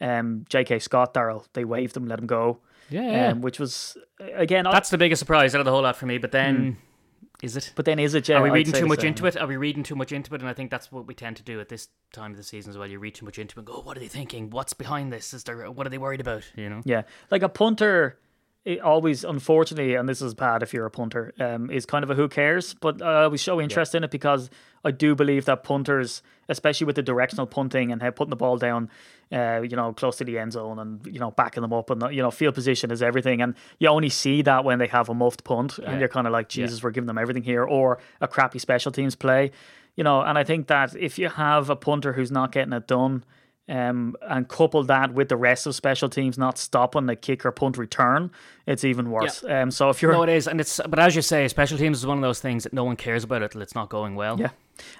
um, J K. Scott, Darryl, they waived him, let him go. Yeah, yeah. Um, which was again that's I, the biggest surprise out of the whole lot for me. But then. Mm. Is it? But then is it? Yeah, are we reading too much into it? Are we reading too much into it? And I think that's what we tend to do at this time of the season as well. You read too much into it and go, oh, what are they thinking? What's behind this? Is there? What are they worried about? You know? Yeah. Like a punter, it always, unfortunately, and this is bad if you're a punter, um, is kind of a who cares. But I always show interest yeah. in it because I do believe that punters, especially with the directional punting and how putting the ball down, uh, you know, close to the end zone and, you know, backing them up and, you know, field position is everything. And you only see that when they have a muffed punt yeah. and you're kind of like, Jesus, yeah. we're giving them everything here, or a crappy special teams play, you know. And I think that if you have a punter who's not getting it done, Um, and couple that with the rest of special teams not stopping the kick or punt return, it's even worse. Yeah. Um, so if you're no, it is, and it's but as you say, special teams is one of those things that no one cares about it till it's not going well. Yeah,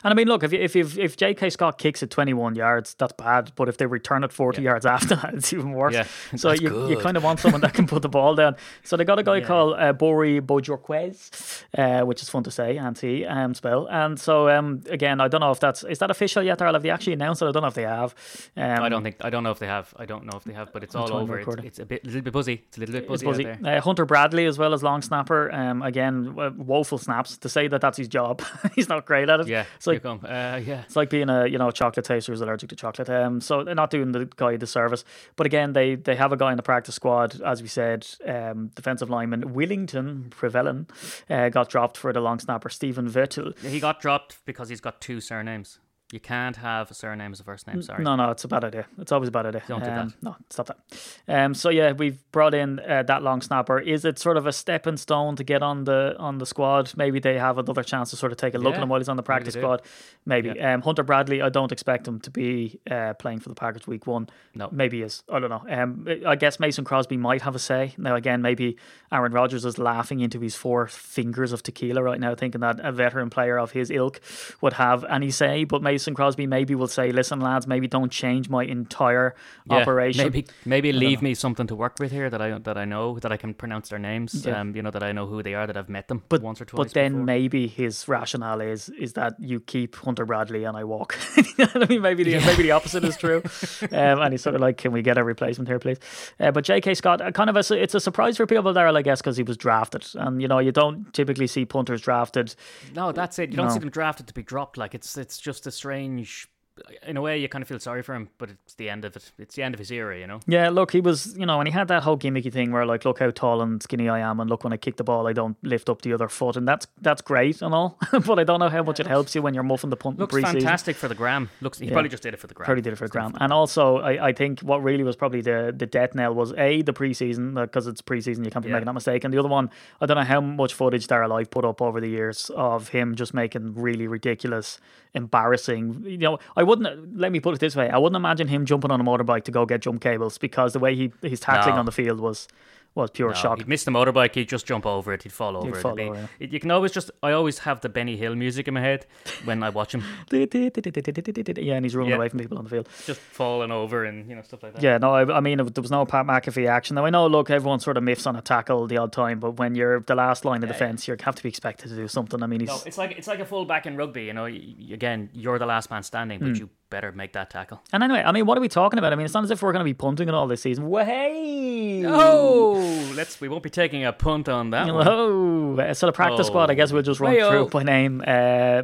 and I mean, look, if you, if you've, if J K. Scott kicks at twenty-one yards, that's bad. But if they return it forty yeah. yards after that, it's even worse. Yeah, so you good. you kind of want someone that can put the ball down. So they got a guy yeah. called uh, Bori Bojorquez, uh, which is fun to say, anti um, spell. And so um, again, I don't know if that's is that official yet, Darryl? Have they actually announced it? I don't know if they have. Um, I don't think I don't know if they have. I don't know if they have, but it's I'm all over. It's, it's a bit, little bit buzzy. It's a little bit buzzy. It's buzzy. Out there. Uh, Hunter Bradley as well as long snapper. Um, again, w- woeful snaps. To say that that's his job, he's not great at it. Yeah, it's like uh, yeah, it's like being a you know chocolate taster who's allergic to chocolate. Um, so they're not doing the guy a disservice. But again, they they have a guy in the practice squad, as we said. Um, defensive lineman Willington Prevelin uh, got dropped for the long snapper Stephen Vettel. He got dropped because he's got two surnames. You can't have a surname as a first name, sorry. No, no, it's a bad idea. It's always a bad idea. Don't do um, that. No, stop that. Um, so, yeah, we've brought in uh, that long snapper. Is it sort of a stepping stone to get on the on the squad? Maybe they have another chance to sort of take a look yeah, at him while he's on the practice maybe squad. Maybe. Yeah. Um, Hunter Bradley, I don't expect him to be uh, playing for the Packers week one. No. Maybe he is. I don't know. Um, I guess Mason Crosby might have a say. Now, again, maybe Aaron Rodgers is laughing into his four fingers of tequila right now, thinking that a veteran player of his ilk would have any say, but maybe Mason Crosby maybe will say, listen lads, maybe don't change my entire yeah, operation. Maybe maybe leave me something to work with here that I that I know, that I can pronounce their names, yeah. um, you know, that I know who they are, that I've met them but, once or twice. But then before. Maybe his rationale is is that you keep Hunter Bradley and I walk. You know what I mean? Maybe the, yeah. maybe the opposite is true. um, and he's sort of like, can we get a replacement here, please? Uh, but J K. Scott, uh, kind of a, it's a surprise for people, Darryl, I guess, because he was drafted. And, you know, you don't typically see punters drafted. No, that's it. You don't no. see them drafted to be dropped. Like, it's it's just a strange, in a way you kind of feel sorry for him, but it's the end of it it's the end of his era, you know. Yeah, look, he was, you know, and he had that whole gimmicky thing where, like, look how tall and skinny I am, and look, when I kick the ball I don't lift up the other foot, and that's that's great and all. But I don't know how much it helps you when you're muffing the punt. Looks in pre-season. Fantastic for the gram. Looks he yeah. probably just did it for the gram. Probably did it for the gram. And also I, I think what really was probably the, the death knell was A, the preseason, because it's preseason, you can't be yeah. making that mistake. And the other one, I don't know how much footage Darryl I've put up over the years of him just making really ridiculous, embarrassing, you know, I wouldn't, let me put it this way, I wouldn't imagine him jumping on a motorbike to go get jump cables, because the way he his tackling no. on the field was was pure no, shock. He'd miss the motorbike, he'd just jump over it, he'd fall over he'd it. Fall over, be, yeah. You can always just, I always have the Benny Hill music in my head when I watch him. Yeah, and he's running yeah. away from people on the field. Just falling over and, you know, stuff like that. Yeah, no, I, I mean, there was no Pat McAfee action. Now, I know, look, everyone sort of miffs on a tackle the odd time, but when you're the last line of yeah, defence, you have to be expected to do something. I mean, he's... No, it's like, it's like a full-back in rugby, you know. Again, you're the last man standing, but mm. you better make that tackle. And anyway, I mean, what are we talking about? I mean, it's not as if we're going to be punting it all this season. Way! Oh, let's. We won't be taking a punt on that one. Oh, so the practice oh. squad, I guess we'll just run Hey-o. through by name. Uh,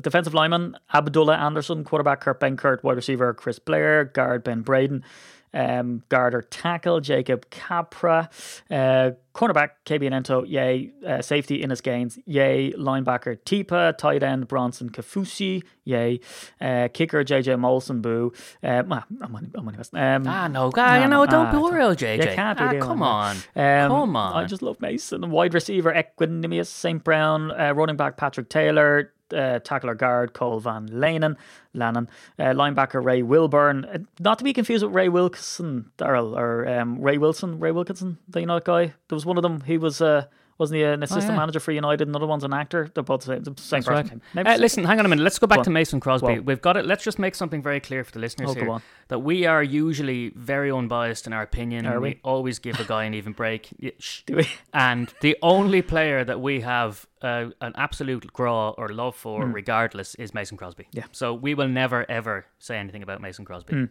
defensive lineman, Abdullah Anderson. Quarterback, Kurt Benkert. Wide receiver, Chris Blair. Guard, Ben Braden. Um, guard or tackle, Jacob Capra. Uh, cornerback, K B Nento, yay. Uh, safety, Innis Gaines, yay. Linebacker, Tipa. Tight end, Bronson Kafusi, yay. Uh, kicker, J J Molson, boo. Uh, ah, I'm on, I'm on um, ah, no, guy, no, you know, don't ah, be worried, J J. You can't be ah, come on. Um, come on. I just love Mason. Wide receiver, Equanimeous Saint Brown. Uh, running back, Patrick Taylor. Uh, tackler guard Cole Van Lanen, Lannan, uh, linebacker Ray Wilburn, uh, not to be confused with Ray Wilkinson, Darryl, or um, Ray Wilson, Ray Wilkinson, do you know that guy? There was one of them. He was uh, wasn't he an assistant oh, yeah. manager for United? Another one's an actor. They're both the same, the same person. Right. Uh, listen, hang on a minute. Let's go back what? to Mason Crosby. What? We've got it. Let's just make something very clear for the listeners oh, here that we are usually very unbiased in our opinion. Are we? We always give a guy an even break. Do we? And the only player that we have Uh, an absolute grow or love for, mm. regardless, is Mason Crosby. Yeah. So we will never, ever say anything about Mason Crosby. Mm.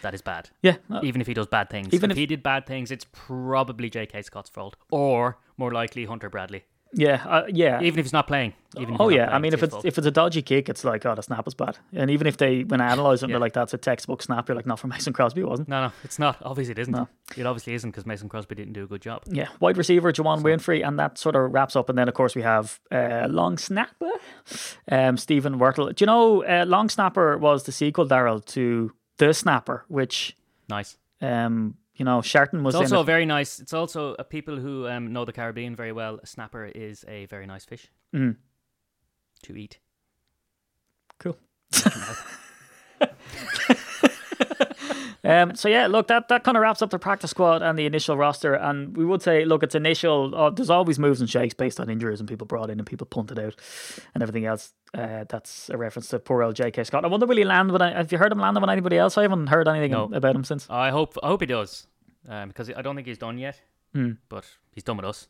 That is bad. Yeah. Uh, even if he does bad things. Even if, if he did bad things, it's probably J K. Scott's fault. Or, more likely, Hunter Bradley. Yeah, uh, yeah. Even if he's not playing. Even if oh, yeah. Playing, I mean, it's if it's fault. if it's a dodgy kick, it's like, oh, the snap was bad. And even if they, when I analyse it, yeah. they're like, that's a textbook snap. You're like, not for Mason Crosby, it wasn't. No, no, it's not. Obviously, it isn't. No. It obviously isn't because Mason Crosby didn't do a good job. Yeah. Wide receiver, Juwann Winfree, and that sort of wraps up. And then, of course, we have uh, long snapper, um, Stephen Wirtle. Do you know, uh, long snapper was the sequel, Darryl, to The Snapper, which... Nice. Um... You know, Sharton was. It's also in a very nice. It's also uh, people who um, know the Caribbean very well. A snapper is a very nice fish mm. to eat. Cool. um. So yeah, look, that, that kind of wraps up the practice squad and the initial roster. And we would say, look, it's initial. Oh, there's always moves and shakes based on injuries and people brought in and people punted out and everything else. Uh, that's a reference to poor old J K. Scott. I wonder will he land when I, have you heard him landing on anybody else? I haven't heard anything no. about him since. I hope. I hope he does. Um, because I don't think he's done yet, mm. but he's done with us.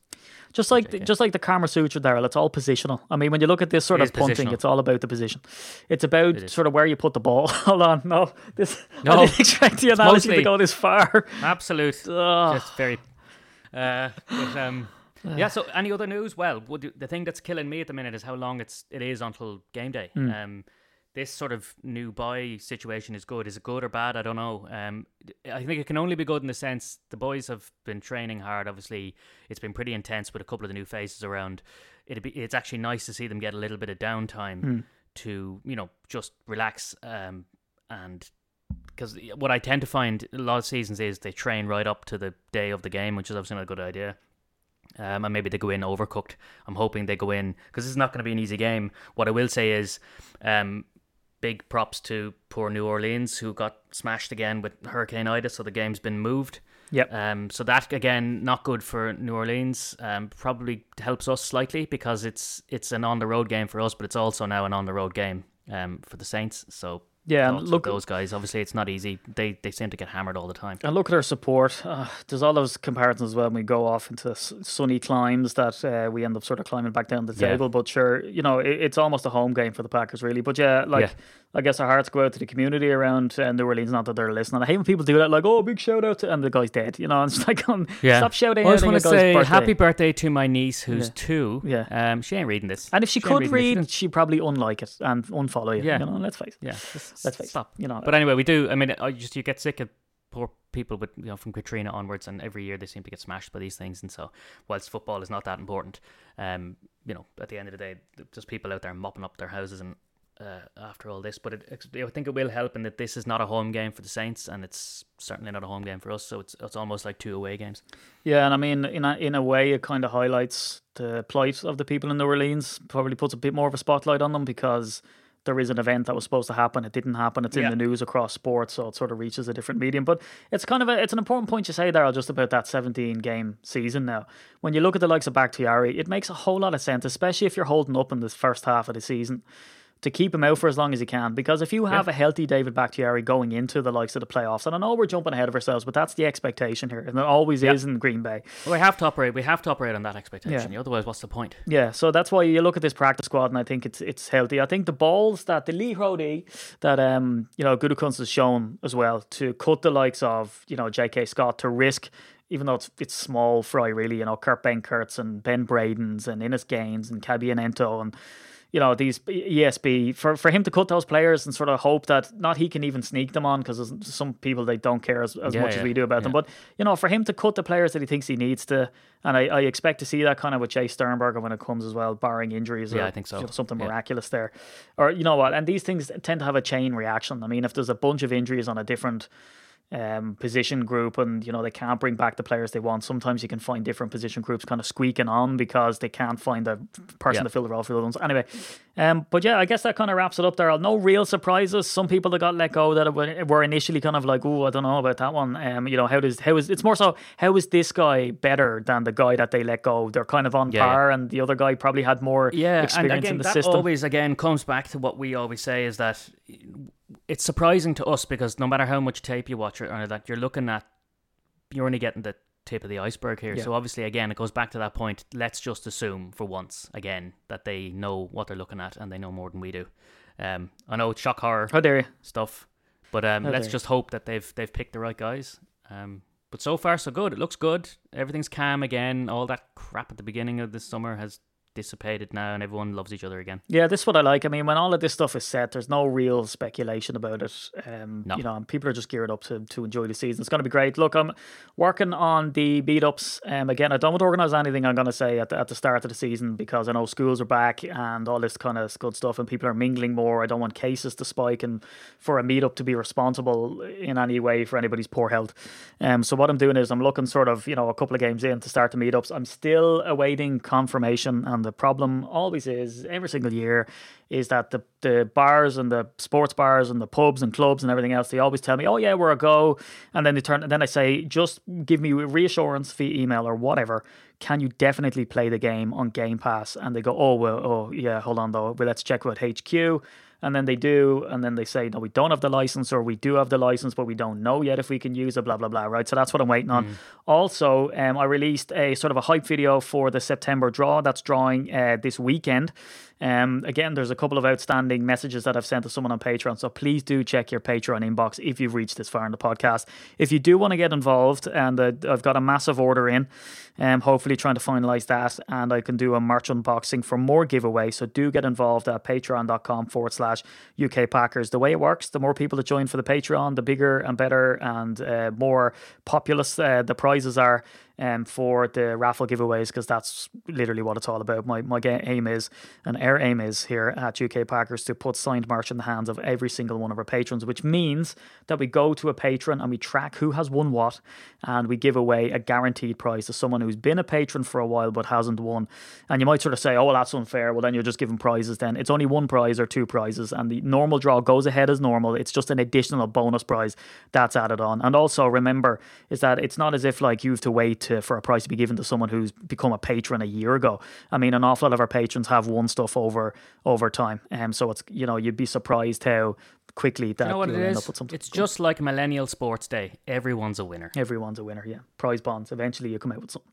Just like the, just like the Kama Sutra, Darryl, it's all positional. I mean, when you look at this sort it of punting, it's all about the position. It's about it sort of where you put the ball. Hold on, no, this no. I didn't expect the analogy mostly, to go this far. Absolute, oh. just very. Uh, but, um, yeah. So, any other news? Well, would you, the thing that's killing me at the minute is how long it's it is until game day. Mm. Um, this sort of new bye situation is good. Is it good or bad? I don't know. Um, I think it can only be good in the sense the boys have been training hard. Obviously, it's been pretty intense with a couple of the new faces around. It'd be, it's actually nice to see them get a little bit of downtime mm. to, you know, just relax. Um, and because what I tend to find a lot of seasons is they train right up to the day of the game, which is obviously not a good idea. Um, and maybe they go in overcooked. I'm hoping they go in because this is not going to be an easy game. What I will say is... Um, Big props to poor New Orleans, who got smashed again with Hurricane Ida, so the game's been moved. Yep. Um, so that, again, not good for New Orleans. Um, probably helps us slightly because it's it's an on-the-road game for us, but it's also now an on-the-road game um, for the Saints. So yeah, look at those guys. Obviously, it's not easy. They they seem to get hammered all the time. And look at our support. Uh, there's all those comparisons as well when we go off into sunny climbs that uh, we end up sort of climbing back down the table. Yeah. But sure, you know, it, it's almost a home game for the Packers, really. But yeah, like, yeah. I guess our hearts go out to the community around uh, New Orleans, not that they're listening. I hate when people do that, like, oh, big shout out to, and the guy's dead, you know, and it's like, um, yeah. stop shouting out. I just want to say birthday. Happy birthday to my niece who's yeah. two. Yeah. Um, she ain't reading this. And if she, she could read, this, she'd probably unlike it and unfollow you. Yeah. You know, let's face it. Yeah. Just let's face stop. It. You know, but anyway, we do. I mean, I just you get sick of poor people with, you know, from Katrina onwards, and every year they seem to get smashed by these things. And so, whilst football is not that important, um, you know, at the end of the day, just people out there mopping up their houses and uh, after all this. But it, I think it will help in that this is not a home game for the Saints, and it's certainly not a home game for us. So it's it's almost like two away games. Yeah, and I mean, in a, in a way, it kind of highlights the plight of the people in New Orleans. Probably puts a bit more of a spotlight on them because there is an event that was supposed to happen. It didn't happen. It's in yeah. the news across sports, so it sort of reaches a different medium. But it's kind of a, it's an important point you say, Darryl, just about that seventeen-game season now. When you look at the likes of Bakhtiari, it makes a whole lot of sense, especially if you're holding up in this first half of the season, to keep him out for as long as you can. Because if you have yeah. a healthy David Bakhtiari going into the likes of the playoffs, and I know we're jumping ahead of ourselves, but that's the expectation here, and it always yeah. is in Green Bay. Well, we have to operate we have to operate on that expectation. Yeah. Otherwise, what's the point? Yeah, so that's why you look at this practice squad, and I think it's it's healthy. I think the balls that the Lee Roddy, that um you know Gutekunst has shown as well, to cut the likes of, you know, J K. Scott, to risk, even though it's it's small fry really, you know, Kurt Benkert's and Ben Braden's and Innis Gaines and Cabianento and, you know, these E S B, for for him to cut those players and sort of hope that not he can even sneak them on, because some people, they don't care as, as yeah, much yeah, as we do about yeah. them. But, you know, for him to cut the players that he thinks he needs to, and I, I expect to see that kind of with Jace Sternberger when it comes as well, barring injuries yeah, or I think so. you know, something yeah. miraculous there. Or, you know what, and these things tend to have a chain reaction. I mean, if there's a bunch of injuries on a different um position group, and you know they can't bring back the players they want, sometimes you can find different position groups kind of squeaking on because they can't find a person yeah. to fill the role for the ones anyway. Um but yeah, I guess that kind of wraps it up there. No real surprises. Some people that got let go that were initially kind of like, oh, I don't know about that one, um you know, how does how is it's more so how is this guy better than the guy that they let go? They're kind of on yeah, par yeah. and the other guy probably had more yeah, experience and again, in the that system. Always again comes back to what we always say, is that it's surprising to us because no matter how much tape you watch or that, you're looking at, you're only getting the tip of the iceberg here. Yeah. So obviously, again, it goes back to that point. Let's just assume for once, again, that they know what they're looking at and they know more than we do. Um, I know it's shock horror how dare you. stuff, but um, let's just hope that they've they've picked the right guys. Um, but so far, so good. It looks good. Everything's calm again. All that crap at the beginning of this summer has dissipated now and everyone loves each other again. Yeah, this is what I like. I mean, when all of this stuff is set, there's no real speculation about it. Um, no. You know, and people are just geared up to to enjoy the season. It's going to be great. Look, I'm working on the beat-ups. Um, again, I don't want to organise anything I'm going to say at the, at the start of the season because I know schools are back and all this kind of good stuff and people are mingling more. I don't want cases to spike and for a meet-up to be responsible in any way for anybody's poor health. Um, so what I'm doing is I'm looking sort of, you know, a couple of games in to start the meet-ups. I'm still awaiting confirmation, and the problem always is, every single year, is that the, the bars and the sports bars and the pubs and clubs and everything else, they always tell me, oh yeah, we're a go, and then they turn, and then I say, just give me reassurance via email or whatever, can you definitely play the game on Game Pass? And they go, oh well, oh yeah, hold on though, well, let's check with H Q. And then they do, and then they say, no, we don't have the license, or we do have the license, but we don't know yet if we can use it, blah, blah, blah, right? So that's what I'm waiting on. Mm. Also, um, I released a sort of a hype video for the September draw. That's drawing uh, this weekend. Um, again, there's a couple of outstanding messages that I've sent to someone on Patreon, so please do check your Patreon inbox if you've reached this far in the podcast. If you do want to get involved, and uh, I've got a massive order in, um, hopefully trying to finalise that, and I can do a merch unboxing for more giveaways, so do get involved at patreon.com forward slash U K Packers. The way it works, the more people that join for the Patreon, the bigger and better and uh, more populous uh, the prizes are um, for the raffle giveaways, because that's literally what it's all about. My my aim is, and our aim is here at U K Packers, to put signed merch in the hands of every single one of our patrons, which means that we go to a patron and we track who has won what, and we give away a guaranteed prize to someone who's been a patron for a while but hasn't won. And you might sort of say, oh well, that's unfair, well then you're just giving prizes then. It's only one prize or two prizes, and the normal draw goes ahead as normal. It's just an additional bonus prize that's added on. And also remember is that it's not as if like you have to wait to, for a prize to be given to someone who's become a patron a year ago. I mean, an awful lot of our patrons have won stuff over over time, and um, so it's, you know, you'd be surprised how quickly that you know what you it end is? Up with something. It's cool. Just like Millennial Sports Day. Everyone's a winner. Everyone's a winner, yeah. Prize bonds. Eventually you come out with something.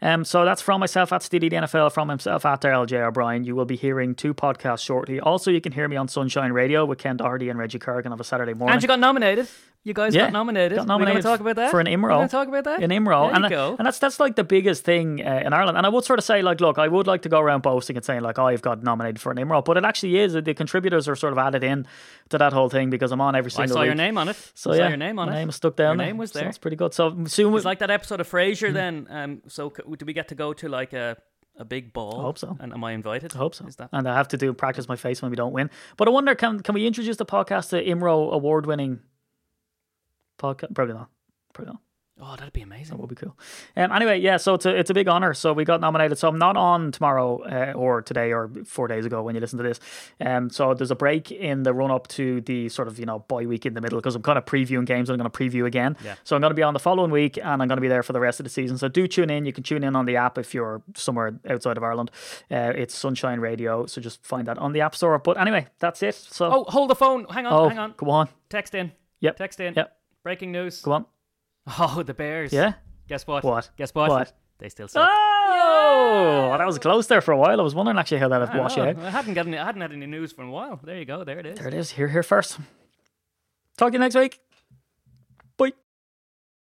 Um, so that's from myself at Steady the N F L, from himself at Darryl J. O'Brien. You will be hearing two podcasts shortly. Also, you can hear me on Sunshine Radio with Ken Doherty and Reggie Kerrigan of a Saturday morning. And you got nominated. You guys yeah, got nominated. Got nominated. We're going to talk about that. For an Imro. We're going to talk about that. An Imro. There and, you go. And that's that's like the biggest thing uh, in Ireland. And I would sort of say, like, look, I would like to go around boasting and saying, like, oh, I've got nominated for an Imro. But it actually is. The contributors are sort of added in to that whole thing because I'm on every well, single week. I saw week. your name on it. So, I yeah, saw your name on it. My name was stuck down your there. Your name was there. So that's pretty good. So soon it's we- like that episode of Frasier mm-hmm. then. Um, so do we get to go to like a a big ball? I hope so. And am I invited? I hope so. Is that- and I have to do practice my face when we don't win. But I wonder, can can we introduce the podcast to Imro award-winning podcast? Probably not. Probably not. Oh, that'd be amazing. That would be cool. Um, anyway, yeah, so it's a, it's a big honour. So we got nominated. So I'm not on tomorrow uh, or today or four days ago when you listen to this. Um, so there's a break in the run-up to the sort of, you know, bye week in the middle, because I'm kind of previewing games and I'm going to preview again. Yeah. So I'm going to be on the following week and I'm going to be there for the rest of the season. So do tune in. You can tune in on the app if you're somewhere outside of Ireland. Uh, it's Sunshine Radio. So just find that on the App Store. But anyway, that's it. So Oh, hold the phone. Hang on, oh, hang on. Go on. Text in. Yep. Text in. Yep. Breaking news. Go on. Oh, the Bears. Yeah? Guess what? What? Guess what? What? They still suck. Oh! Yeah! That was close there for a while. I was wondering actually how that had washed out. I hadn't, gotten, I hadn't had any news for a while. There you go. There it is. There it is. Here, here first. Talk to you next week.